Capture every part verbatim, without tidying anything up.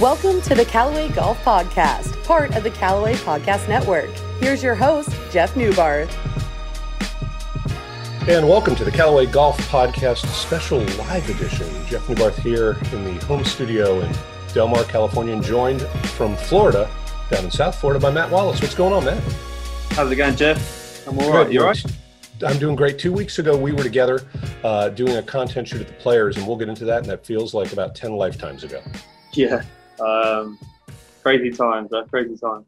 Welcome to the Callaway Golf Podcast, part of the Callaway Podcast Network. Here's your host, Jeff Neubarth. And welcome to the Callaway Golf Podcast special live edition. Jeff Neubarth here in the home studio in Del Mar, California, and joined from Florida, down in South Florida, by Matt Wallace. What's going on, Matt? How's it going, Jeff? I'm all right. You all right? I'm doing great. Two weeks ago, we were together uh, doing a content shoot at the Players, and we'll get into that, and that feels like about ten lifetimes ago. Yeah. Um, crazy times, uh, crazy times.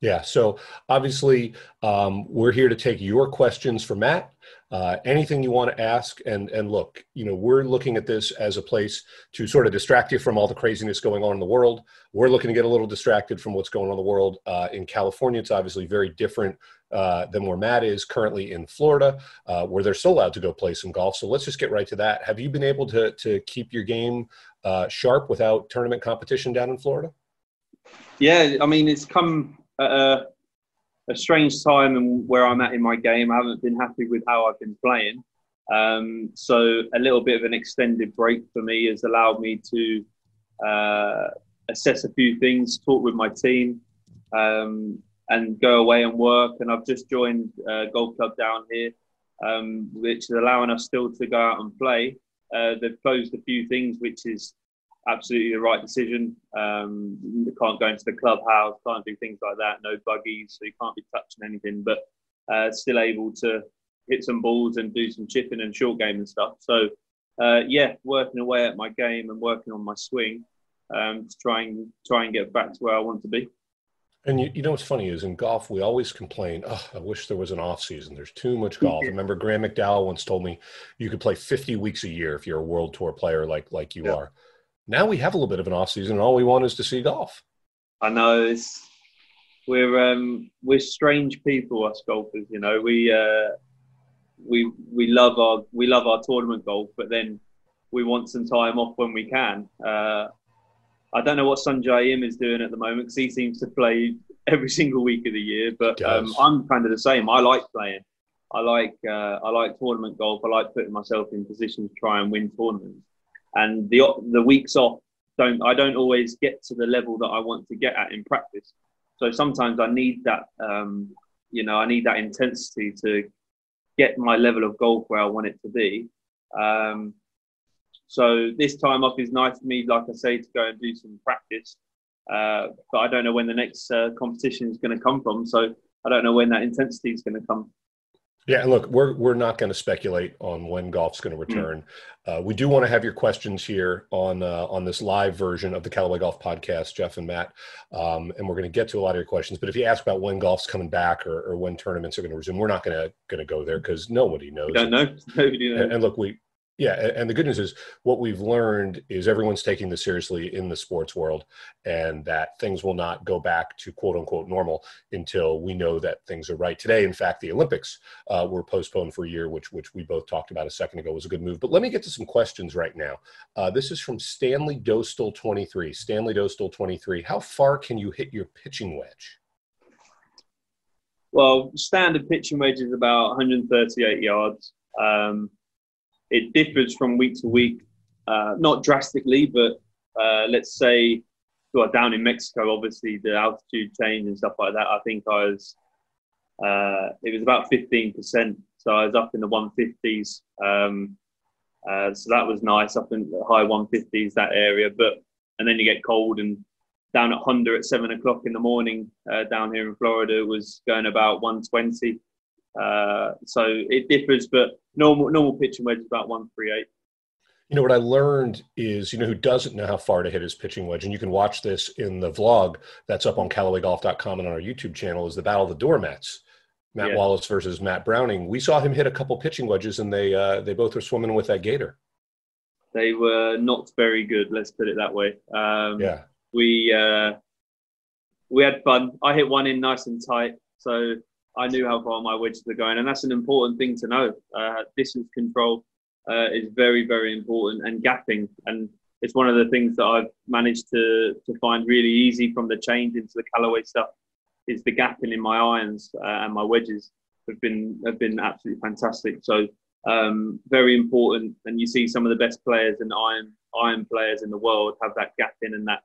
Yeah. So obviously, um, we're here to take your questions for Matt, uh, anything you want to ask. And, and look, you know, we're looking at this as a place to sort of distract you from all the craziness going on in the world. We're looking to get a little distracted from what's going on in the world. Uh, in California, it's obviously very different uh, than where Matt is currently in Florida, uh, where they're still allowed to go play some golf. So let's just get right to that. Have you been able to to keep your game uh, sharp without tournament competition down in Florida? Yeah. I mean, it's come at a, a strange time and where I'm at in my game. I haven't been happy with how I've been playing. Um, so a little bit of an extended break for me has allowed me to uh, assess a few things, talk with my team, um, and go away and work. And I've just joined a golf club down here, um, which is allowing us still to go out and play. Uh, they've closed a few things, which is absolutely the right decision. Um, you can't go into the clubhouse, can't do things like that, no buggies, so you can't be touching anything, but uh, still able to hit some balls and do some chipping and short game and stuff. So, uh, yeah, working away at my game and working on my swing um, to try and, try and get back to where I want to be. And you, you know what's funny is in golf, we always complain, oh, I wish there was an off season. There's too much golf. I remember Graham McDowell once told me you could play fifty weeks a year if you're a world tour player like like you yeah. are. Now we have a little bit of an off season, and all we want is to see golf. I know it's we're um, we're strange people, us golfers. You know, we uh, we we love our we love our tournament golf, but then we want some time off when we can. Uh, I don't know what Sungjae Im is doing at the moment because he seems to play every single week of the year. But um, I'm kind of the same. I like playing. I like uh, I like tournament golf. I like putting myself in position to try and win tournaments. And the the weeks off, don't I don't always get to the level that I want to get at in practice. So sometimes I need that, um, you know, I need that intensity to get my level of golf where I want it to be. Um, so this time off is nice for me, like I say, to go and do some practice. Uh, but I don't know when the next uh, competition is going to come from. So I don't know when that intensity is going to come. Yeah, and look, we're we're not going to speculate on when golf's going to return. Mm. Uh, we do want to have your questions here on uh, on this live version of the Callaway Golf Podcast, Jeff and Matt, um, and we're going to get to a lot of your questions. But if you ask about when golf's coming back or, or when tournaments are going to resume, we're not going to going to go there because nobody knows. Don't know. Nobody knows. And, and look, we yeah, and the good news is what we've learned is everyone's taking this seriously in the sports world, and that things will not go back to quote unquote normal until we know that things are right. Today, in fact, the Olympics uh, were postponed for a year, which which we both talked about a second ago was a good move. But let me get to some questions right now. Uh, this is from Stanley Dostal twenty-three. Stanley Dostal twenty-three. How far can you hit your pitching wedge? Well, standard pitching wedge is about one hundred thirty-eight yards. Um, It differs from week to week, uh, not drastically, but uh, let's say well, down in Mexico, obviously the altitude change and stuff like that. I think I was, uh, it was about fifteen percent. So I was up in the one fifties. Um, uh, so that was nice, up in the high one fifties, that area. But, and then you get cold, and down at Honda at seven o'clock in the morning, uh, down here in Florida was going about one twenty. Uh, so it differs, but normal normal pitching wedge is about one thirty-eight. You know, what I learned is, you know, who doesn't know how far to hit his pitching wedge, and you can watch this in the vlog that's up on Callaway Golf dot com and on our YouTube channel, is the Battle of the Doormats, Matt yeah. Wallace versus Matt Browning. We saw him hit a couple pitching wedges, and they uh, they both were swimming with that gator. They were not very good, let's put it that way. Um, yeah. We, uh, we had fun. I hit one in nice and tight, so I knew how far my wedges were going, and that's an important thing to know. Uh, distance control uh, is very, very important, and gapping. And it's one of the things that I've managed to to find really easy from the change into the Callaway stuff is the gapping in my irons uh, and my wedges have been have been absolutely fantastic. So um, very important. And you see some of the best players and iron iron players in the world have that gapping and that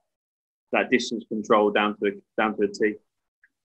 that distance control down to the, down to the tee.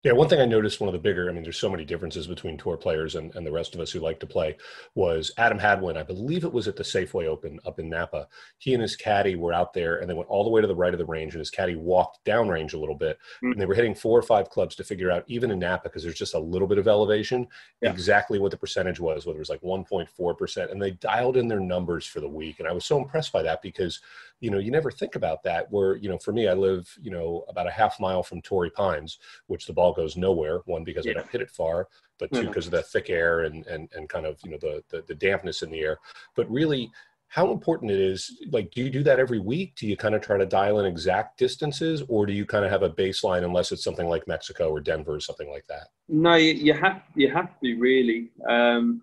Yeah, one thing I noticed, one of the bigger, I mean, there's so many differences between tour players and, and the rest of us who like to play, was Adam Hadwin, I believe it was at the Safeway Open up in Napa. He and his caddy were out there and they went all the way to the right of the range, and his caddy walked downrange a little bit. Mm-hmm. And they were hitting four or five clubs to figure out, even in Napa, because there's just a little bit of elevation, yeah. exactly what the percentage was, whether it was like one point four percent. And they dialed in their numbers for the week. And I was so impressed by that because, you know, you never think about that where, you know, for me, I live, you know, about a half mile from Torrey Pines, which the ball goes nowhere, one because yeah. I don't hit it far, but two because mm-hmm. of the thick air and and and kind of, you know, the, the the dampness in the air. But really, how important it is, like, do you do that every week? Do you kind of try to dial in exact distances, or do you kind of have a baseline unless it's something like Mexico or Denver or something like that? No, you, you have you have to really. Um,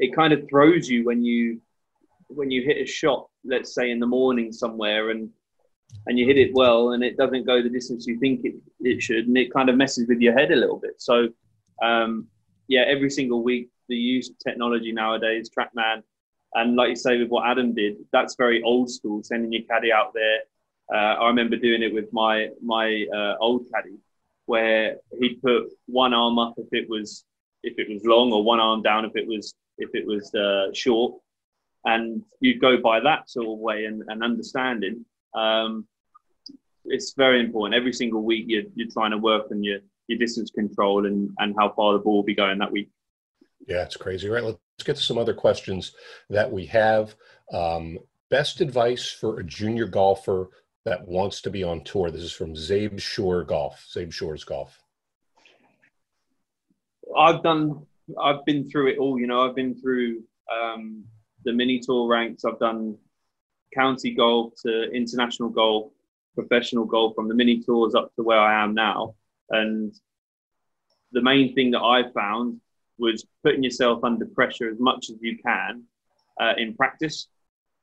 it kind of throws you when you when you hit a shot, let's say in the morning somewhere, and and you hit it well, and it doesn't go the distance you think it, it should, and it kind of messes with your head a little bit. So, um, yeah, every single week, the use of technology nowadays, TrackMan, and like you say with what Adam did, that's very old school, sending your caddy out there. Uh, I remember doing it with my my uh, old caddy, where he'd put one arm up if it was if it was long, or one arm down if it was if it was uh, short, and you'd go by that sort of way and, and understanding. Um, it's very important. Every single week you're, you're trying to work on your, your distance control and, and how far the ball will be going that week. Yeah, it's crazy, right? Let's get to some other questions that we have. Um, best advice for a junior golfer that wants to be on tour. This is from Zabe Shore Golf, Zabe Shore's Golf. I've done, I've been through it all, you know, I've been through um, the mini tour ranks. I've done county golf to international golf, professional golf, from the mini tours up to where I am now. And the main thing that I found was putting yourself under pressure as much as you can uh, in practice.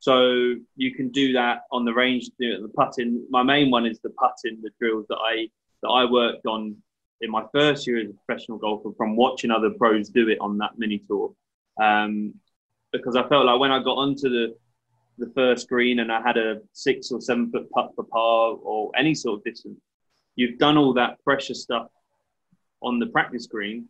So you can do that on the range, do it, the putting. My main one is the putting, the drills that I that I worked on in my first year as a professional golfer from watching other pros do it on that mini tour. Um, because I felt like when I got onto the the first green and I had a six or seven foot putt for par or any sort of distance, you've done all that pressure stuff on the practice green.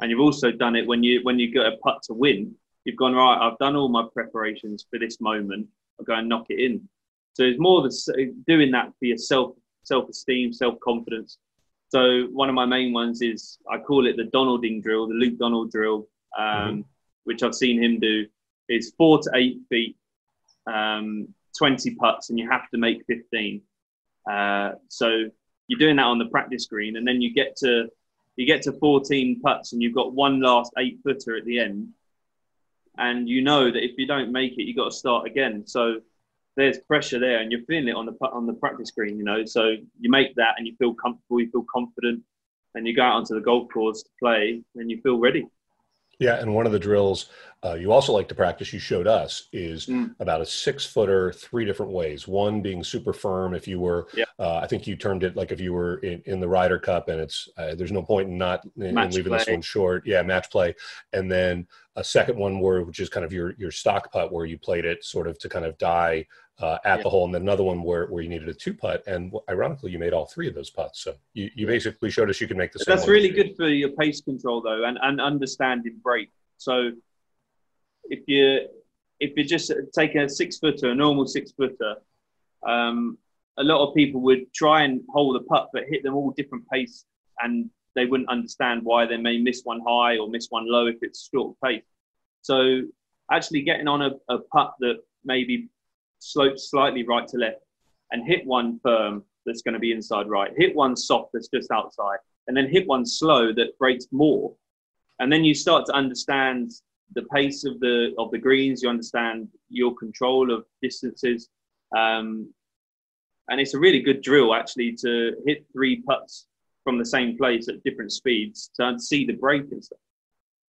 And you've also done it when you, when you get a putt to win, you've gone, right, I've done all my preparations for this moment. I'll go and knock it in. So it's more the, doing that for your self, self-esteem, self-confidence. So one of my main ones is, I call it the Donalding drill, the Luke Donald drill, um, mm-hmm. which I've seen him do, is four to eight feet, um twenty putts, and you have to make fifteen. Uh so you're doing that on the practice green, and then you get to you get to fourteen putts and you've got one last eight footer at the end, and you know that if you don't make it, you got to start again. So there's pressure there, and you're feeling it on the on the practice green, you know. So you make that and you feel comfortable, you feel confident, and you go out onto the golf course to play and you feel ready. Yeah, and one of the drills uh, you also like to practice, you showed us, is mm. about a six-footer three different ways. One being super firm if you were, yeah. uh, I think you termed it like if you were in, in the Ryder Cup, and it's uh, there's no point in not in, in leaving play. This one short. Yeah, match play. And then a second one where, which is kind of your your stock putt, where you played it sort of to kind of die uh, at yeah. the hole, and then another one where, where you needed a two-putt. And ironically, you made all three of those putts. So you, you basically showed us you can make the same. That's really good for your pace control, though, and, and understanding break. So if you if you're just taking a six-footer, a normal six-footer, um, a lot of people would try and hold a putt but hit them all different pace, and they wouldn't understand why they may miss one high or miss one low if it's short pace. So actually getting on a, a putt that maybe slopes slightly right to left, and hit one firm that's going to be inside right, hit one soft that's just outside, and then hit one slow that breaks more. And then you start to understand the pace of the of the greens, you understand your control of distances. Um, and it's a really good drill, actually, to hit three putts from the same place at different speeds to see the break and stuff.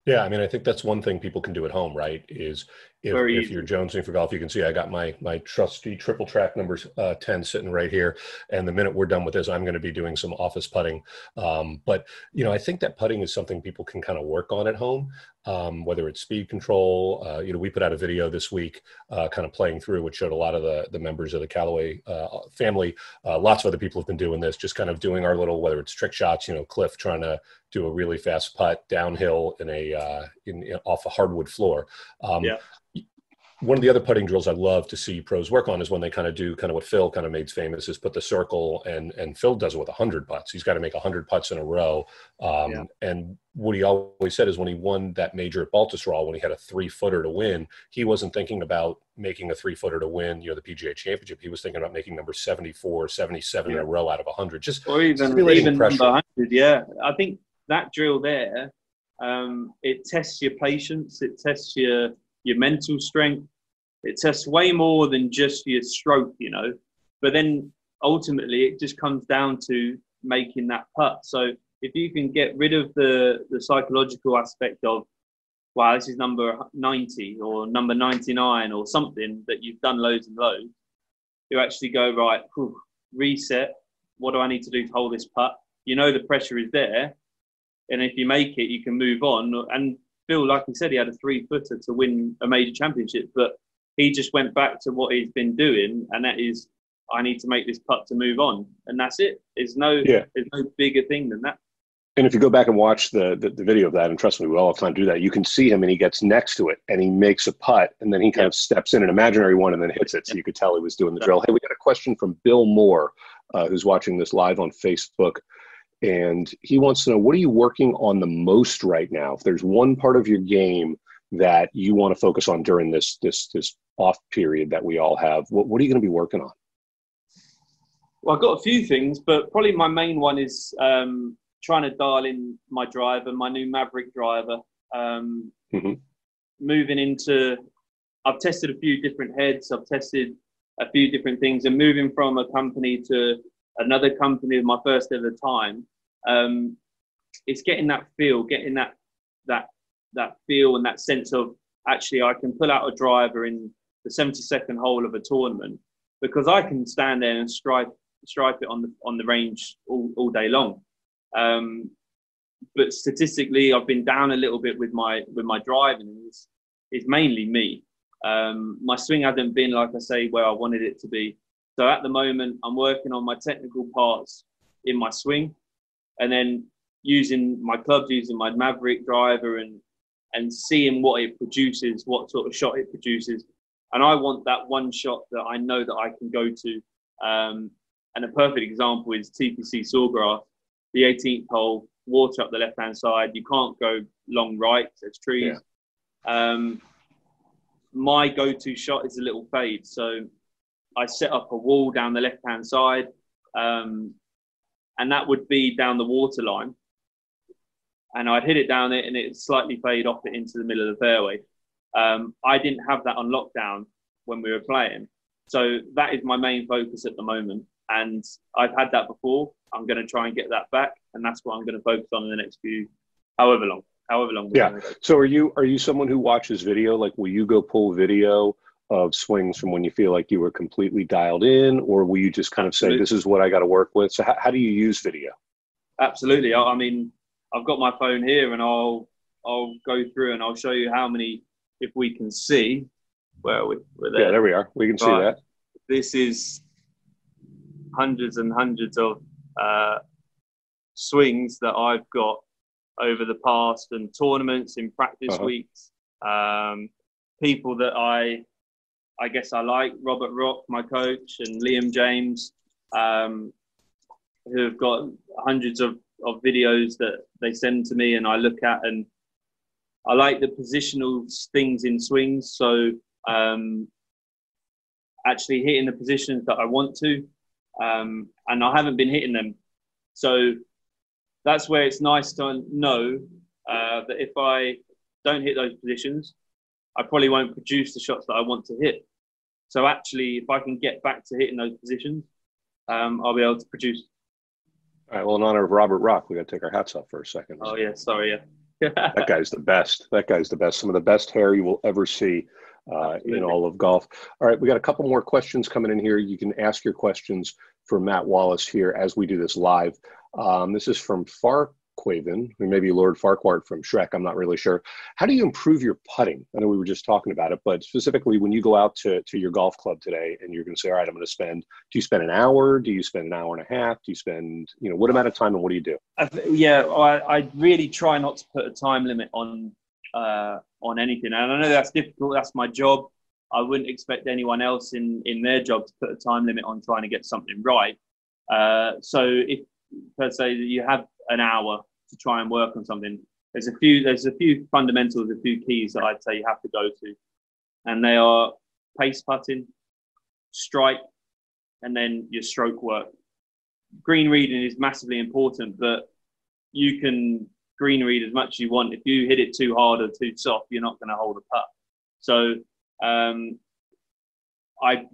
Yeah, I mean, I think that's one thing people can do at home, right, is If, you, if you're jonesing for golf, you can see I got my my trusty triple track number uh, ten sitting right here. And the minute we're done with this, I'm going to be doing some office putting. Um, but, you know, I think that putting is something people can kind of work on at home, um, whether it's speed control. Uh, you know, we put out a video this week uh, kind of playing through, which showed a lot of the, the members of the Callaway uh, family. Uh, lots of other people have been doing this, just kind of doing our little, whether it's trick shots, you know, Cliff trying to do a really fast putt downhill in a uh, in, in off a hardwood floor. Um, yeah. One of the other putting drills I love to see pros work on is when they kind of do kind of what Phil kind of made famous is put the circle, and and Phil does it with one hundred putts. He's got to make one hundred putts in a row. Um, yeah. And what he always said is when he won that major at Baltusrol, when he had a three-footer to win, he wasn't thinking about making a three-footer to win, you know, the P G A Championship. He was thinking about making number seventy-four, seventy-seven yeah. in a row out of one hundred. Just or even, even number one hundred, yeah. I think that drill there, um, it tests your patience. It tests your... your mental strength. It tests way more than just your stroke, you know. But then ultimately it just comes down to making that putt. So if you can get rid of the, the psychological aspect of, wow, this is number ninety or number ninety-nine or something that you've done loads and loads, you actually go, right, whew, reset. What do I need to do to hold this putt? You know the pressure is there. And if you make it, you can move on. And Phil, like he said, he had a three-footer to win a major championship, but he just went back to what he's been doing, and that is, I need to make this putt to move on, and that's it. There's no, yeah. there's no bigger thing than that. And if you go back and watch the, the the video of that, and trust me, we all have time to do that, you can see him, and he gets next to it, and he makes a putt, and then he kind yeah. of steps in an imaginary one and then hits it, so yeah. you could tell he was doing the drill. Hey, we got a question from Bill Moore, uh, who's watching this live on Facebook. And he wants to know, what are you working on the most right now? If there's one part of your game that you want to focus on during this this this off period that we all have, what, what are you going to be working on? Well, I've got a few things, but probably my main one is um, trying to dial in my driver, my new Maverick driver. Um, mm-hmm. Moving into, I've tested a few different heads. I've tested a few different things, and moving from a company to another company, my first ever time, um, it's getting that feel, getting that that that feel and that sense of, actually, I can pull out a driver in the seventy-second hole of a tournament because I can stand there and stripe stripe it on the on the range all, all day long. Um, but statistically, I've been down a little bit with my with my driving. It's, it's mainly me. Um, my swing hasn't been, like I say, where I wanted it to be. So at the moment, I'm working on my technical parts in my swing, and then using my clubs, using my Maverick driver, and and seeing what it produces, what sort of shot it produces. And I want that one shot that I know that I can go to. Um, and a perfect example is T P C Sawgrass, the eighteenth hole, water up the left-hand side. You can't go long right, there's trees. Yeah. Um, my go-to shot is a little fade. So I set up a wall down the left-hand side, um, and that would be down the waterline. And I'd hit it down it, and it slightly fade off it into the middle of the fairway. Um, I didn't have that on lockdown when we were playing. So that is my main focus at the moment. And I've had that before. I'm going to try and get that back, and that's what I'm going to focus on in the next few, however long, however long. Yeah. So are you, are you someone who watches video? Like, will you go pull video of swings from when you feel like you were completely dialed in, or will you just kind of Absolutely. Say, this is what I got to work with? So how, how do you use video? Absolutely. I, I mean, I've got my phone here, and I'll, I'll go through and I'll show you how many, if we can see, where are we? We're there. Yeah, there we are. We can right. see that. This is hundreds and hundreds of uh, swings that I've got over the past, and tournaments in practice uh-huh. weeks, um, people that I, I guess I like, Robert Rock, my coach, and Liam James, um, who have got hundreds of, of videos that they send to me and I look at. And I like the positional things in swings. So um, actually hitting the positions that I want to, um, and I haven't been hitting them. So that's where it's nice to know uh, that if I don't hit those positions, I probably won't produce the shots that I want to hit. So actually, if I can get back to hitting those positions, um, I'll be able to produce. All right. Well, in honor of Robert Rock, we got to take our hats off for a second. Oh yeah, sorry. Yeah. That guy's the best. That guy's the best. Some of the best hair you will ever see. uh, in all of golf. All right, we got a couple more questions coming in here. You can ask your questions for Matt Wallace here as we do this live. Um, this is from Farquaven, or maybe Lord Farquhar from Shrek, I'm not really sure. How do you improve your putting? I know we were just talking about it, but specifically when you go out to, to your golf club today and you're going to say, all right, I'm going to spend, do you spend an hour? Do you spend an hour and a half? Do you spend, you know, what amount of time and what do you do? I th- yeah, I, I really try not to put a time limit on, uh, on anything. And I know that's difficult. That's my job. I wouldn't expect anyone else in, in their job to put a time limit on trying to get something right. Uh, so if, per se, that you have an hour to try and work on something. There's a few, there's a few fundamentals, a few keys that I'd say you have to go to, and they are pace putting, strike, and then your stroke work. Green reading is massively important, but you can green read as much as you want. If you hit it too hard or too soft, you're not going to hold a putt. So um, I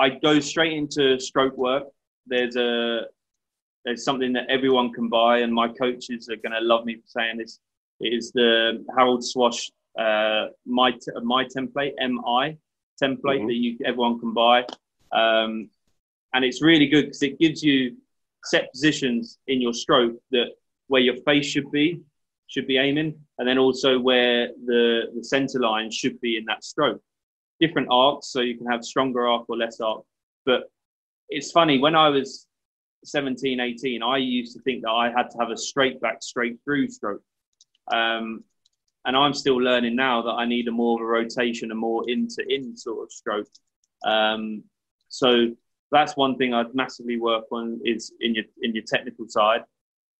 I go straight into stroke work. There's a There's something that everyone can buy, and my coaches are going to love me for saying this. It is the Harold Swash uh, my t- my template, M I template mm-hmm. that you everyone can buy, um, and it's really good because it gives you set positions in your stroke that where your face should be should be aiming, and then also where the the center line should be in that stroke. Different arcs, so you can have stronger arc or less arc. But it's funny, when I was seventeen, eighteen, I used to think that I had to have a straight back, straight through stroke. Um, and I'm still learning now that I need a more of a rotation, a more in-to-in sort of stroke. Um, so that's one thing I'd massively work on is in your in your technical side.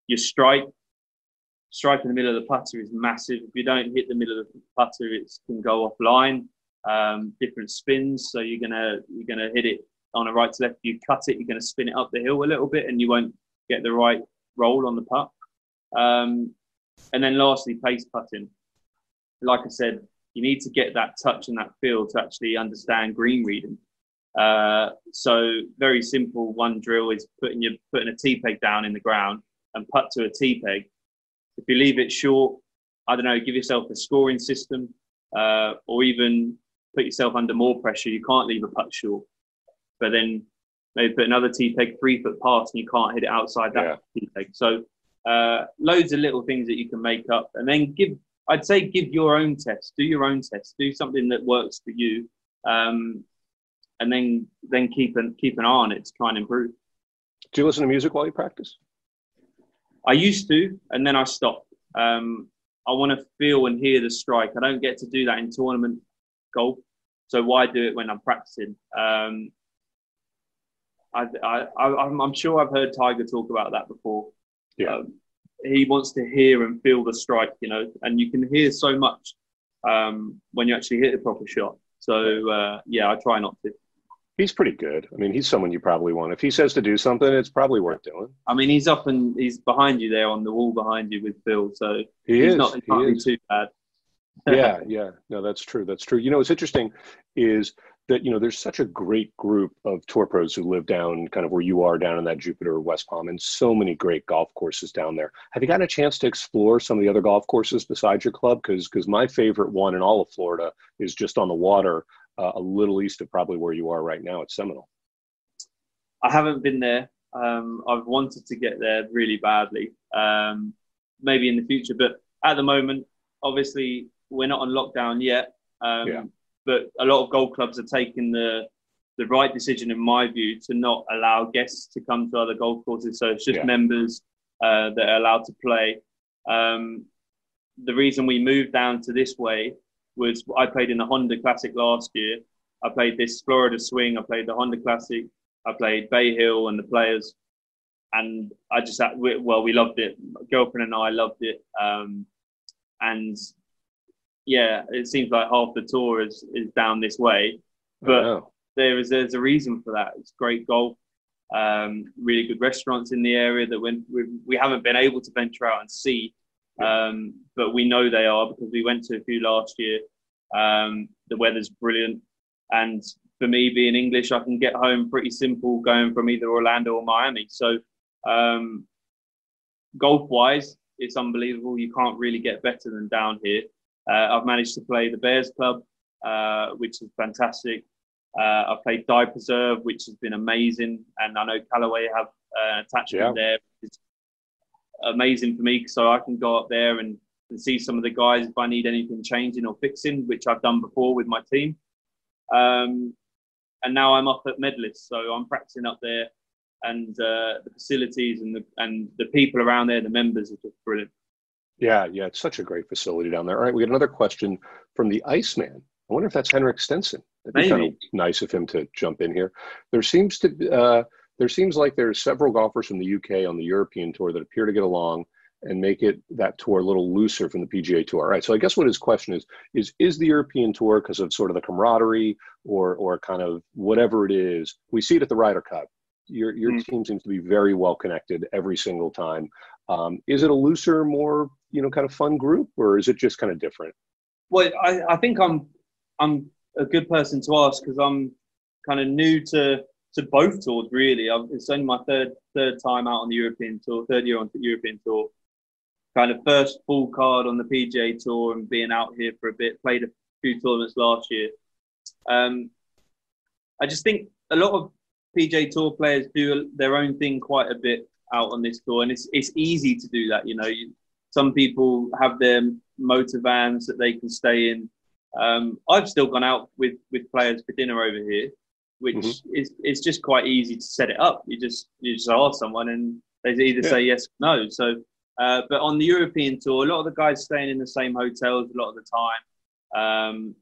Your strike, strike in the middle of the putter is massive. If you don't hit the middle of the putter, it can go offline. Um, different spins, so you're gonna you're gonna hit it on a right to left, you cut it, you're going to spin it up the hill a little bit and you won't get the right roll on the putt. Um, and then lastly, pace putting. Like I said, you need to get that touch and that feel to actually understand green reading. Uh, so very simple one drill is putting your putting a tee peg down in the ground and putt to a tee peg. If you leave it short, I don't know, give yourself a scoring system uh, or even put yourself under more pressure. You can't leave a putt short. But then maybe put another tee peg three foot past and you can't hit it outside that yeah. tee peg. So uh, loads of little things that you can make up. And then give, I'd say give your own test. Do your own test. Do something that works for you. Um, and then then keep an, keep an eye on it to try and improve. Do you listen to music while you practice? I used to, and then I stopped. Um, I want to feel and hear the strike. I don't get to do that in tournament golf. So why do it when I'm practicing? Um, I, I, I'm sure I've heard Tiger talk about that before. Yeah, um, he wants to hear and feel the strike, you know, and you can hear so much um, when you actually hit a proper shot. So, uh, yeah, I try not to. He's pretty good. I mean, he's someone you probably want. If he says to do something, it's probably worth doing. I mean, he's up and he's behind you there on the wall behind you with Phil. So he he's is. not entirely he is. too bad. yeah, yeah. No, that's true. That's true. You know, what's interesting is that, you know, there's such a great group of tour pros who live down kind of where you are down in that Jupiter or West Palm, and so many great golf courses down there. Have you gotten a chance to explore some of the other golf courses besides your club? Because because my favorite one in all of Florida is just on the water, uh, a little east of probably where you are right now at Seminole. I haven't been there. Um, I've wanted to get there really badly, um, maybe in the future. But at the moment, obviously, we're not on lockdown yet. Um, yeah. But a lot of golf clubs are taking the the right decision, in my view, to not allow guests to come to other golf courses. So it's just yeah. members uh, that are allowed to play. Um, the reason we moved down to this way was I played in the Honda Classic last year. I played this Florida Swing. I played the Honda Classic. I played Bay Hill and the Players. And I just, had, well, we loved it. My girlfriend and I loved it. Um, and... Yeah, it seems like half the tour is, is down this way, but oh, no. there is there's a reason for that. It's great golf, um, really good restaurants in the area that when we, we haven't been able to venture out and see, um, but we know they are because we went to a few last year. Um, the weather's brilliant, and for me being English, I can get home pretty simple going from either Orlando or Miami. So, um, golf-wise, it's unbelievable. You can't really get better than down here. Uh, I've managed to play the Bears Club, uh, which is fantastic. Uh, I played Die Preserve, which has been amazing. And I know Callaway have uh, an attachment yeah. there. It's amazing for me, so I can go up there and, and see some of the guys if I need anything changing or fixing, which I've done before with my team. Um, and now I'm up at Medalist, so I'm practicing up there. And uh, the facilities and the and the people around there, the members, are just brilliant. Yeah, yeah, it's such a great facility down there. All right, we got another question from the Iceman. I wonder if that's Henrik Stenson. That'd be Maybe. Kind of nice of him to jump in here. There seems to uh, there seems like there are several golfers from the U K on the European Tour that appear to get along and make it that tour a little looser from the P G A Tour. All right, so I guess what his question is, is is the European Tour, because of sort of the camaraderie or or kind of whatever it is, we see it at the Ryder Cup. Your your mm. team seems to be very well connected every single time. Um, is it a looser, more, you know, kind of fun group, or is it just kind of different? Well, I, I think I'm I'm a good person to ask because I'm kind of new to to both tours really. I've, it's only my third third time out on the European Tour, third year on the European Tour. Kind of first full card on the P G A Tour and being out here for a bit. Played a few tournaments last year. Um, I just think a lot of P G A Tour players do their own thing quite a bit out on this tour, and it's it's easy to do that. You know, you, some people have their motor vans that they can stay in. Um, I've still gone out with, with players for dinner over here, which mm-hmm. is it's just quite easy to set it up. You just you just ask someone, and they either yeah. say yes or no. So, uh, but on the European Tour, a lot of the guys staying in the same hotels a lot of the time. Um,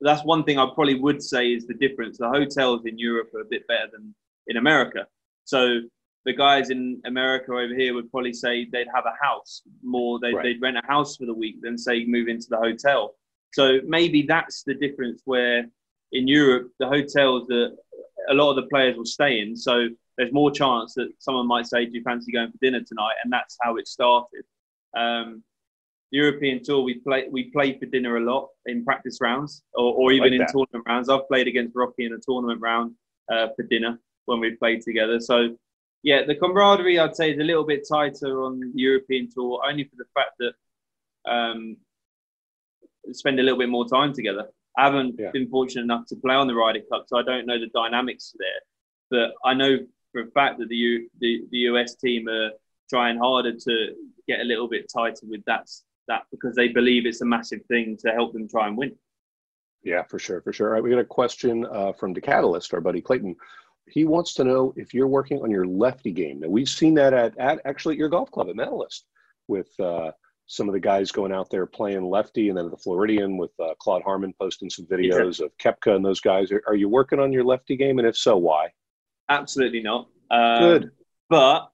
That's one thing I probably would say is the difference. The hotels in Europe are a bit better than in America. So the guys in America over here would probably say they'd have a house more. They'd, right. they'd rent a house for the week than say move into the hotel. So maybe that's the difference where in Europe, the hotels that a lot of the players will stay in. So there's more chance that someone might say, do you fancy going for dinner tonight? And that's how it started. Um, European Tour, we play we play for dinner a lot in practice rounds or, or even like in that. tournament rounds. I've played against Rocky in a tournament round uh, for dinner when we've played together. So, yeah, the camaraderie, I'd say, is a little bit tighter on the European Tour, only for the fact that um, spend a little bit more time together. I haven't yeah. been fortunate enough to play on the Ryder Cup, so I don't know the dynamics there. But I know for a fact that the U, the, the U S team are trying harder to get a little bit tighter with that. That because they believe it's a massive thing to help them try and win. Yeah, for sure, for sure. All right, we got a question uh, from the Catalyst, our buddy Clayton. He wants to know if you're working on your lefty game. Now, we've seen that at, at actually at your golf club at Medalist with uh, some of the guys going out there playing lefty, and then at the Floridian with uh, Claude Harmon posting some videos yeah. of Koepka and those guys. Are, are you working on your lefty game, and if so, why? Absolutely not. Um, Good. But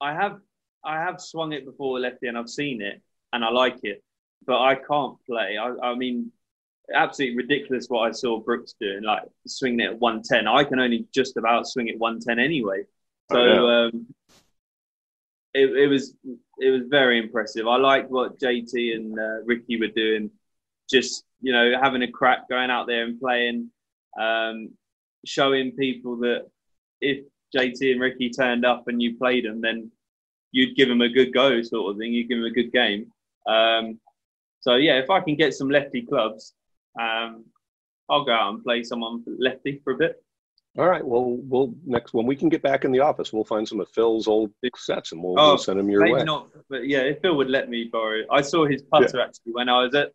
I have I have swung it before lefty, and I've seen it. And I like it, but I can't play. I, I mean, absolutely ridiculous what I saw Brooks doing, like swinging it at one ten. I can only just about swing it one ten anyway. So oh, yeah. um, it, it was it was very impressive. I liked what J T and uh, Ricky were doing, just you know having a crack, going out there and playing, um, showing people that if J T and Ricky turned up and you played them, then you'd give them a good go, sort of thing. You'd give them a good game. Um, so, yeah, if I can get some lefty clubs, um, I'll go out and play someone lefty for a bit. All right. Well, we'll next when we can get back in the office, we'll find some of Phil's old sets and we'll, oh, we'll send them your way. Not, but yeah, if Phil would let me borrow. I saw his putter yeah. actually when I was at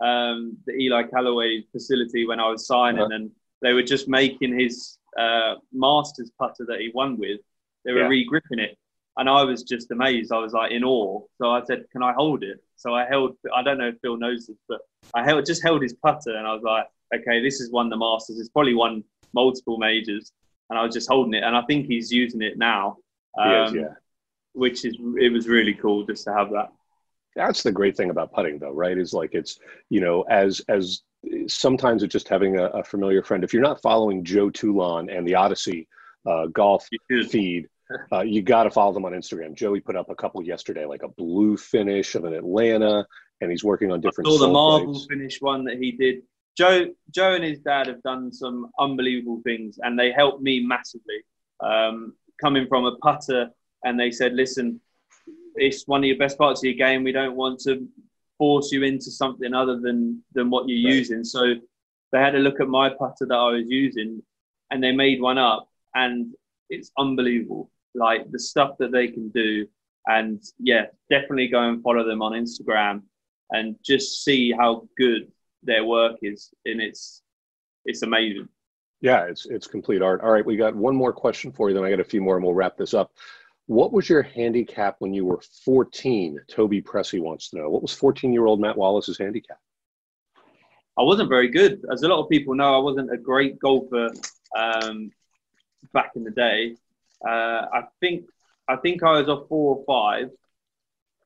um, the Eli Callaway facility when I was signing, uh-huh. and they were just making his uh, Masters putter that he won with. They were yeah. re-gripping it. And I was just amazed. I was like in awe. So I said, can I hold it? So I held, I don't know if Phil knows this, but I held, just held his putter and I was like, okay, this has won the Masters. It's probably won multiple majors. And I was just holding it. And I think he's using it now. Um, he is, yeah. Which is, it was really cool just to have that. That's the great thing about putting though, right? Is like it's, you know, as, as sometimes it's just having a, a familiar friend. If you're not following Joe Toulon and the Odyssey uh, golf feed, Uh, you got to follow them on Instagram. Joey put up a couple yesterday, like a blue finish of an Atlanta, and he's working on different. I saw the marble plates. Finish one that he did. Joe, Joe, and his dad have done some unbelievable things, and they helped me massively. Um, coming from a putter, and they said, "Listen, it's one of your best parts of your game. We don't want to force you into something other than than what you're right. using. So they had a look at my putter that I was using, and they made one up, and it's unbelievable, like the stuff that they can do. And yeah, definitely go and follow them on Instagram and just see how good their work is. And it's it's amazing. Yeah, it's it's complete art. All right, we got one more question for you, then I got a few more and we'll wrap this up. What was your handicap when you were fourteen? Toby Pressey wants to know. What was fourteen-year-old Matt Wallace's handicap? I wasn't very good. As a lot of people know, I wasn't a great golfer um, back in the day. Uh, I think I think I was a four or five,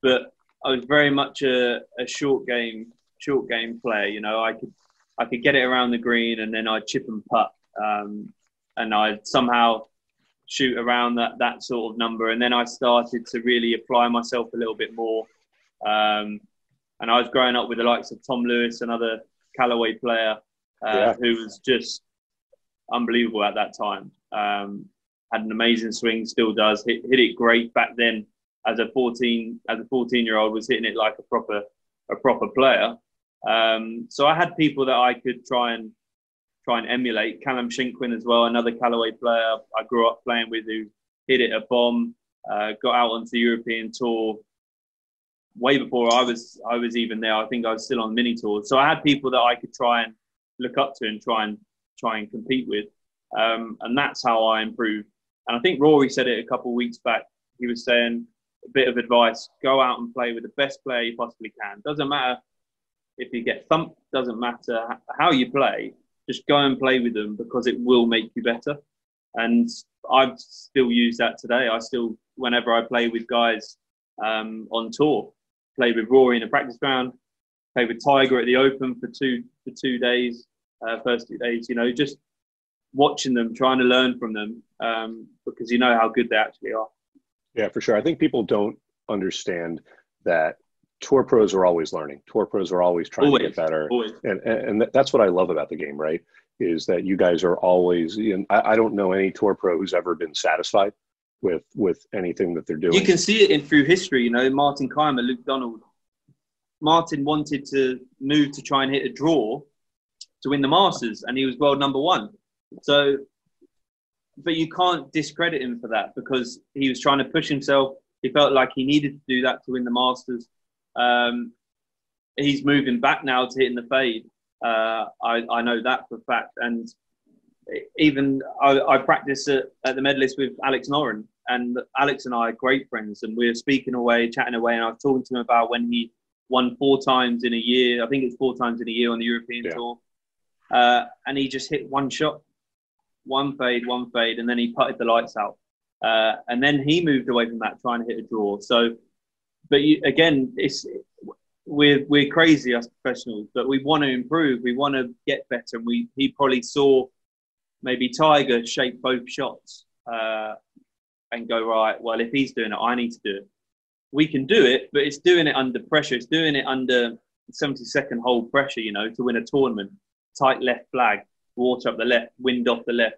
but I was very much a, a short game short game player. You know, I could I could get it around the green, and then I'd chip and putt, um, and I'd somehow shoot around that, that sort of number. And then I started to really apply myself a little bit more. Um, and I was growing up with the likes of Tom Lewis, another Callaway player, uh, yeah. who was just unbelievable at that time. Um, had an amazing swing, still does. Hit, hit it great back then. As a fourteen, as a fourteen-year-old, was hitting it like a proper, a proper player. Um, so I had people that I could try and try and emulate. Callum Shinkwin as well, another Callaway player I grew up playing with, who hit it a bomb, uh, got out onto the European Tour way before I was I was even there. I think I was still on mini tours. So I had people that I could try and look up to and try and try and compete with, um, and that's how I improved. And I think Rory said it a couple of weeks back. He was saying a bit of advice: go out and play with the best player you possibly can. Doesn't matter if you get thumped, doesn't matter how you play, just go and play with them because it will make you better. And I've still used that today. I still, whenever I play with guys um, on tour, play with Rory in a practice ground, play with Tiger at the Open for two for two days, uh, first two days, you know, just watching them, trying to learn from them um, because you know how good they actually are. Yeah, for sure. I think people don't understand that tour pros are always learning. Tour pros are always trying always, to get better. Always. And, and and that's what I love about the game, right? Is that you guys are always, you know, I, I don't know any tour pro who's ever been satisfied with with anything that they're doing. You can see it in through history, you know, Martin Keimer, Luke Donald. Martin wanted to move to try and hit a draw to win the Masters, and he was world number one. So, but you can't discredit him for that because he was trying to push himself. He felt like he needed to do that to win the Masters. Um, he's moving back now to hitting the fade. Uh, I, I know that for a fact. And even I, I practice at, at the Medalist with Alex Noren, and Alex and I are great friends. And we were speaking away, chatting away, and I was talking to him about when he won four times in a year. I think it's four times in a year on the European yeah. Tour. Uh, and he just hit one shot, one fade, one fade, and then he putted the lights out. Uh, and then he moved away from that, trying to hit a draw. So. But you, again, it's we're we're crazy as professionals, but we want to improve. We want to get better. And we he probably saw maybe Tiger shape both shots uh, and go right. Well, if he's doing it, I need to do it. We can do it, but it's doing it under pressure. It's doing it under seventy-second hole pressure. You know, to win a tournament, tight left flag, water up the left, wind off the left.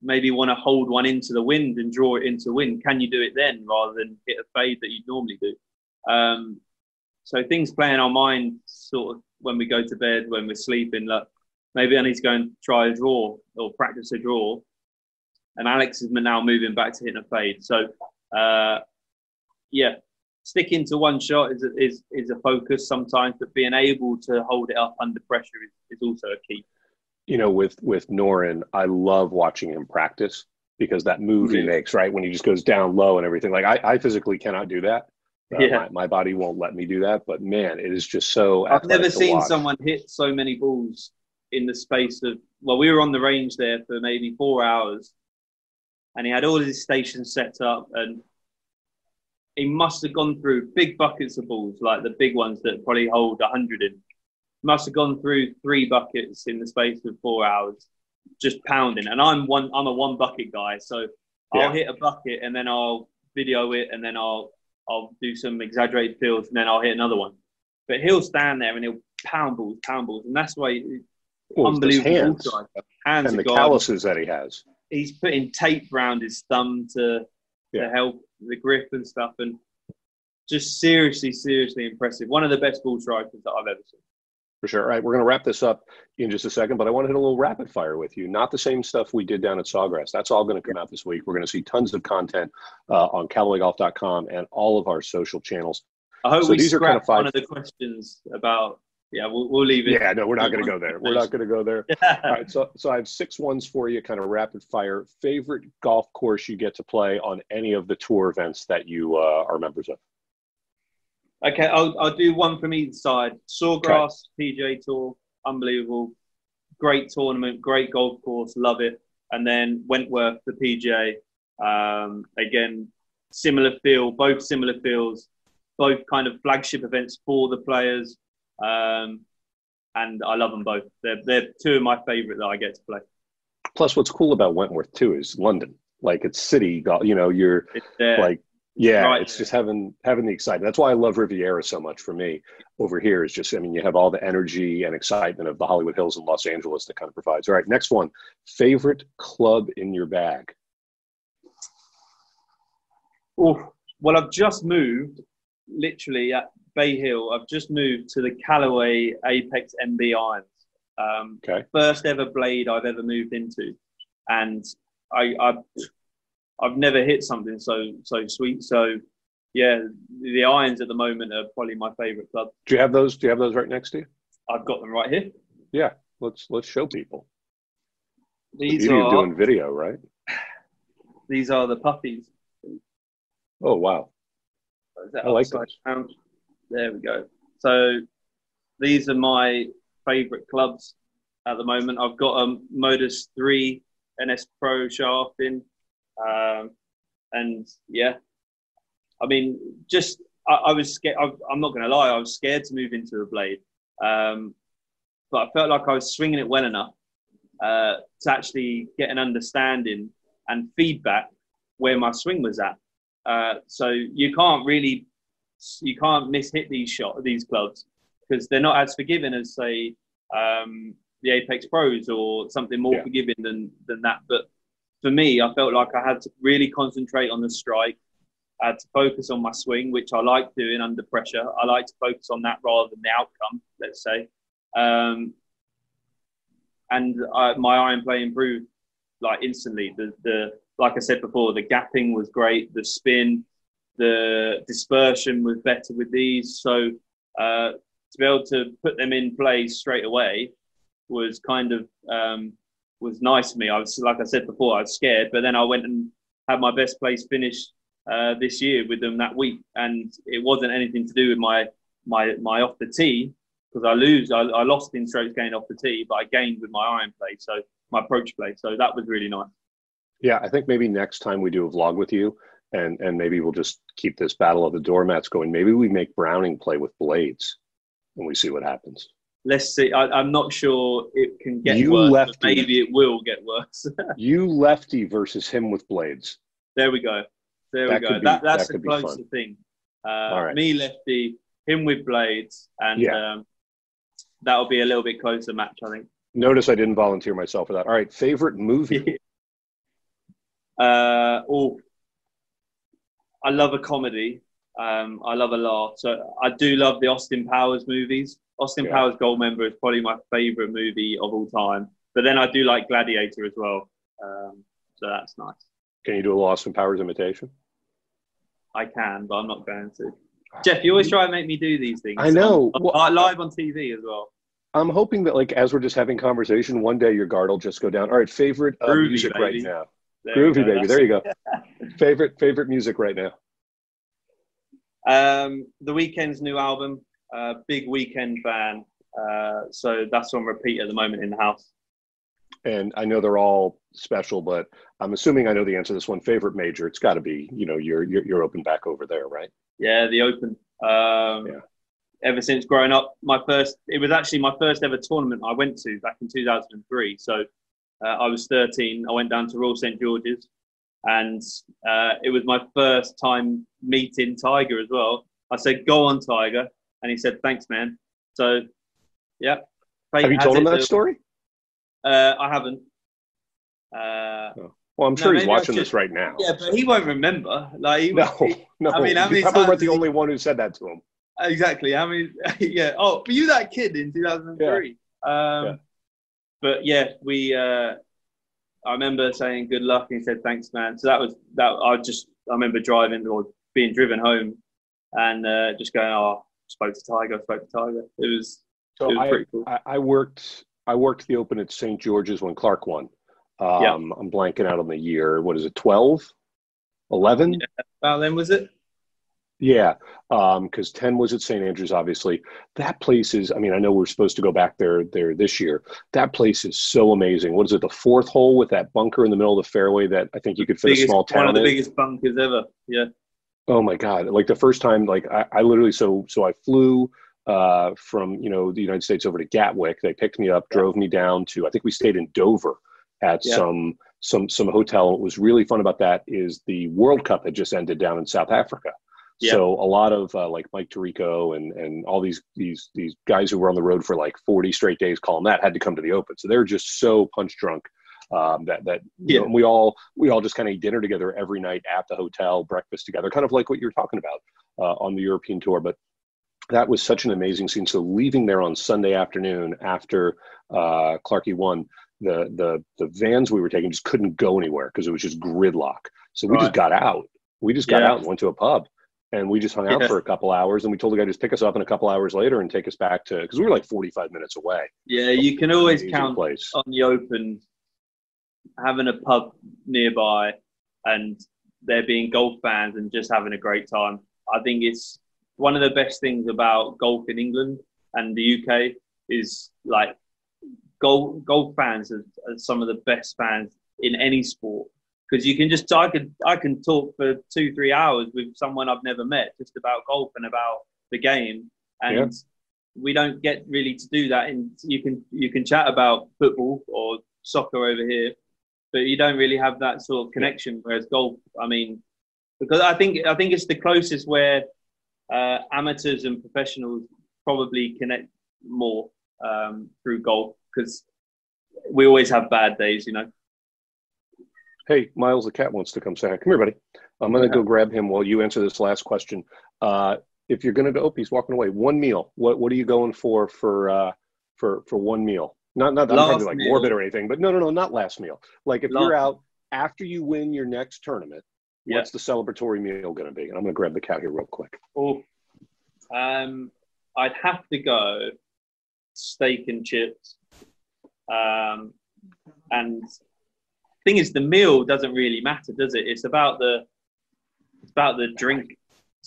Maybe want to hold one into the wind and draw it into wind. Can you do it then rather than hit a fade that you'd normally do? Um, so things play in our mind sort of when we go to bed, when we're sleeping. Like maybe I need to go and try a draw or practice a draw. And Alex is now moving back to hitting a fade. So, uh, yeah, sticking to one shot is, is, is a focus sometimes, but being able to hold it up under pressure is, is also a key. You know, with with Noren, I love watching him practice because that move he makes, right? When he just goes down low and everything. Like, I, I physically cannot do that. Uh, yeah. my, my body won't let me do that. But, man, it is just so I've never seen watch. someone hit so many balls in the space of – well, we were on the range there for maybe four hours. And he had all his stations set up. And he must have gone through big buckets of balls, like the big ones that probably hold a hundred in. Must have gone through three buckets in the space of four hours, just pounding. And I'm one, I'm a one bucket guy, so yeah. I'll hit a bucket and then I'll video it and then I'll I'll do some exaggerated fields and then I'll hit another one. But he'll stand there and he'll pound balls, pound balls, and that's why he, well, unbelievable hands, hands and the gone. Calluses that he has. He's putting tape round his thumb to yeah. to help the grip and stuff. And just seriously, seriously impressive. One of the best ball strikers that I've ever seen. For sure. All right, we're going to wrap this up in just a second, but I want to hit a little rapid fire with you. Not the same stuff we did down at Sawgrass. That's all going to come out this week. We're going to see tons of content uh, on Callaway Golf dot com and all of our social channels. I hope so. We these scrap are kind of five- one of the questions about – yeah, we'll, we'll leave it. Yeah, no, we're not going to go there. We're not going to go there. Yeah. All right, so, so I have six ones for you, kind of rapid fire. Favorite golf course you get to play on any of the tour events that you uh, are members of? Okay, I'll I'll do one from either side. Sawgrass, okay. P G A Tour, unbelievable. Great tournament, great golf course, love it. And then Wentworth, the P G A. Um, again, similar feel, both similar fields, both kind of flagship events for the players. Um, and I love them both. They're, they're two of my favourite that I get to play. Plus, what's cool about Wentworth, too, is London. Like, it's city golf. You know, you're like... Yeah, right. It's just having having the excitement. That's why I love Riviera so much for me over here. Is just, I mean, you have all the energy and excitement of the Hollywood Hills in Los Angeles that kind of provides. All right, next one. Favorite club in your bag? Oh, well, I've just moved, literally, at Bay Hill. I've just moved to the Callaway Apex M B Irons. Um, okay. First ever blade I've ever moved into. And I... I I've never hit something so so sweet. So, yeah, the irons at the moment are probably my favorite club. Do you have those? Do you have those right next to you? I've got them right here. Yeah, let's let's show people. These the beauty are of doing video, right? These are the puffies. Oh wow! I like that. There we go. So, these are my favorite clubs at the moment. I've got a Modus three N S Pro shaft in. Um, and yeah, I mean, just, I, I was scared. I, I'm not going to lie. I was scared to move into a blade. Um, but I felt like I was swinging it well enough, uh, to actually get an understanding and feedback where my swing was at. Uh, so you can't really, you can't miss hit these shot, these clubs, because they're not as forgiving as say, um, the Apex Pros or something more yeah. forgiving than, than that. But for me, I felt like I had to really concentrate on the strike. I had to focus on my swing, which I like doing under pressure. I like to focus on that rather than the outcome, let's say. Um, and I, my iron play improved like instantly. The the like I said before, the gapping was great. The spin, the dispersion was better with these. So uh, to be able to put them in play straight away was kind of... Um, was nice to me. I was, like I said before, I was scared, but then I went and had my best place finish uh, this year with them that week. And it wasn't anything to do with my my my off the tee, because I lose, I, I lost in strokes gained off the tee, but I gained with my iron play, so my approach play. So that was really nice. Yeah, I think maybe next time we do a vlog with you, and and maybe we'll just keep this battle of the doormats going. Maybe we make Browning play with blades, and we see what happens. Let's see. I, I'm not sure it can get you worse. Lefty. But maybe it will get worse. You lefty versus him with blades. There we go. There that we go. Be, that, that's that a closer thing. Uh, All right. Me lefty, him with blades, and yeah. um, that'll be a little bit closer match, I think. Notice I didn't volunteer myself for that. All right. Favorite movie? uh, oh, I love a comedy. Um, I love a laugh. So I do love the Austin Powers movies. Austin yeah. Powers Goldmember is probably my favorite movie of all time. But then I do like Gladiator as well. Um, so that's nice. Can you do a little Austin Powers imitation? I can, but I'm not going to. Jeff, you always try and make me do these things. I know. I'm, I'm well, live on T V as well. I'm hoping that, like, as we're just having conversation, one day your guard will just go down. All right, favorite uh, Groovy, music baby. right now. There Groovy, baby. There you go. favorite favorite music right now. Um, The Weeknd's new album. Uh, big Weeknd fan, uh, so that's on repeat at the moment in the house. And I know they're all special, but I'm assuming I know the answer to this one. Favorite major? It's got to be, you know, your your your Open back over there, right? Yeah, the Open. Um, yeah. Ever since growing up, my first it was actually my first ever tournament I went to back in two thousand three. So uh, I was thirteen. I went down to Royal Saint George's, and uh, it was my first time meeting Tiger as well. I said, "Go on, Tiger." And he said, "Thanks, man." So, yeah. Have you told him that story? Uh, I haven't. Uh, oh. Well, I'm sure no, he's watching just, this right now. Yeah, but he won't remember. Like, he no, won't, no. I mean, how many you probably weren't the only one who said that to him. Exactly. I mean, yeah. Oh, but you that kid in two thousand three. Yeah. Um, yeah. But yeah, we. Uh, I remember saying good luck, and he said thanks, man. So that was that. I just I remember driving or being driven home, and uh, just going, oh, spoke to Tiger, spoke to Tiger. It was. So it was I, pretty cool. I, I worked. I worked the Open at Saint George's when Clark won. Um, yeah. I'm blanking out on the year. What is it, twelve, eleven? Yeah, about then, was it? Yeah, because um, ten was at Saint Andrews, obviously. That place is, I mean, I know we're supposed to go back there there this year. That place is so amazing. What is it, the fourth hole with that bunker in the middle of the fairway that I think you could fit biggest, a small town in? One of the in. biggest bunkers ever, yeah. Oh, my God. Like, the first time, like, I, I literally, so so I flew uh, from, you know, the United States over to Gatwick. They picked me up, drove me down to, I think we stayed in Dover. At yeah. some some some hotel. What was really fun about that is the World Cup had just ended down in South Africa, yeah. so a lot of uh, like Mike Tirico and and all these these these guys who were on the road for like forty straight days, calling that, had to come to the Open. So they were just so punch drunk um, that that yeah. you know, we all we all just kind of ate dinner together every night at the hotel, breakfast together, kind of like what you were talking about uh, on the European Tour, but. That was such an amazing scene. So leaving there on Sunday afternoon after uh, Clarkie won, the the the vans we were taking just couldn't go anywhere because it was just gridlock. So we right. just got out. We just got yeah. out and went to a pub, and we just hung out yeah. for a couple hours. And we told the guy just pick us up in a couple hours later and take us back to, because we were like forty-five minutes away. Yeah, you can always count place. on the Open having a pub nearby and there being golf fans and just having a great time. I think it's. One of the best things about golf in England and the U K is like golf, golf fans are, are some of the best fans in any sport. Because you can just, I could, I can talk for two, three hours with someone I've never met just about golf and about the game. And yeah. we don't get really to do that. And you can, you can chat about football or soccer over here, but you don't really have that sort of connection. Whereas golf, I mean, because I think, I think it's the closest where, Uh, amateurs and professionals probably connect more um, through golf because we always have bad days, you know. Hey, Miles the cat wants to come say hi. Come here, buddy. I'm going to go grab him while you answer this last question. Uh, if you're going to go, oh, he's walking away. One meal. What What are you going for for uh, for for one meal? Not not that I'm probably like meal. morbid or anything, but no, no, no, not last meal. Like if last. you're out after you win your next tournament. What's the celebratory meal going to be? And I'm going to grab the cat here real quick. Oh, um, I'd have to go steak and chips. Um, and the thing is, the meal doesn't really matter, does it? It's about the it's about the drink.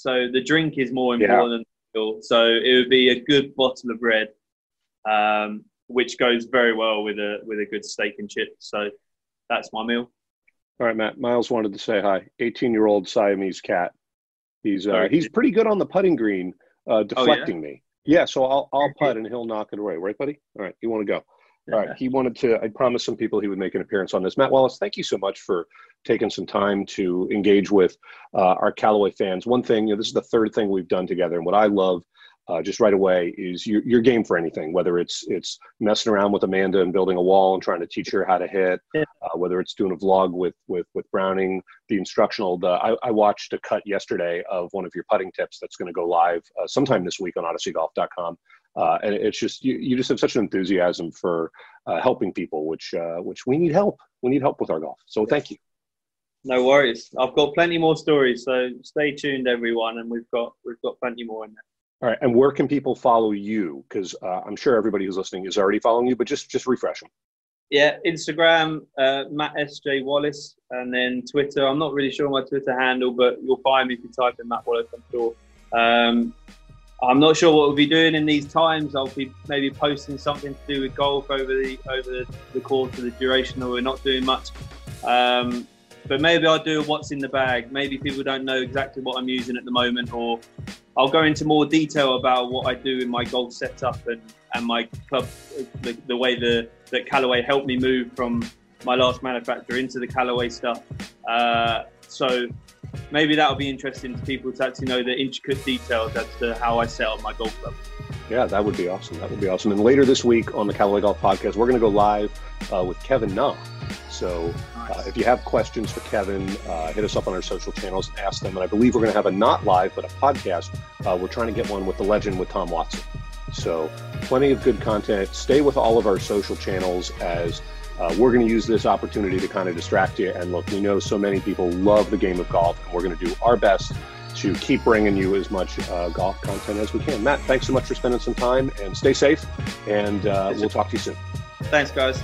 So the drink is more important yeah. than the meal. So it would be a good bottle of red, um, which goes very well with a with a good steak and chips. So that's my meal. All right, Matt. Miles wanted to say hi. eighteen-year-old Siamese cat. He's uh, he's pretty good on the putting green, uh, deflecting oh, yeah? me. Yeah, so I'll I'll putt and he'll knock it away. Right, buddy? All right, you want to go. All right, he wanted to – I promised some people he would make an appearance on this. Matt Wallace, thank you so much for taking some time to engage with uh, our Callaway fans. One thing, you know, this is the third thing we've done together, and what I love – Uh, just right away is your, your game for anything, whether it's it's messing around with Amanda and building a wall and trying to teach her how to hit, yeah. uh, whether it's doing a vlog with with with Browning, the instructional. The I, I watched a cut yesterday of one of your putting tips that's going to go live uh, sometime this week on odyssey golf dot com. Uh, and it's just you, you just have such an enthusiasm for uh, helping people, which uh, which we need help. We need help with our golf. So yes. Thank you. No worries. I've got plenty more stories, so stay tuned, everyone, and we've got we've got plenty more in there. All right, and where can people follow you? Because uh, I'm sure everybody who's listening is already following you, but just just refresh them. Yeah, Instagram, uh, Matt S J Wallace, and then Twitter. I'm not really sure my Twitter handle, but you'll find me if you type in Matt Wallace, I'm sure. Um, I'm not sure what we'll be doing in these times. I'll be maybe posting something to do with golf over the over the, the course of the duration that we're not doing much. Um, but maybe I'll do what's in the bag. Maybe people don't know exactly what I'm using at the moment, or... I'll go into more detail about what I do in my golf setup and, and my club, the, the way the, that Callaway helped me move from my last manufacturer into the Callaway stuff. Uh, so maybe that'll be interesting to people to actually know the intricate details as to how I set up my golf club. Yeah, that would be awesome. That would be awesome. And later this week on the Callaway Golf Podcast, we're going to go live uh, with Kevin Nah. So uh, if you have questions for Kevin, uh, hit us up on our social channels and ask them. And I believe we're going to have a not live, but a podcast. Uh, we're trying to get one with the legend, with Tom Watson. So plenty of good content. Stay with all of our social channels, as uh, we're going to use this opportunity to kind of distract you. And look, we know so many people love the game of golf, and we're going to do our best to keep bringing you as much uh, golf content as we can. Matt, thanks so much for spending some time, and stay safe. And uh, we'll talk to you soon. Thanks, guys.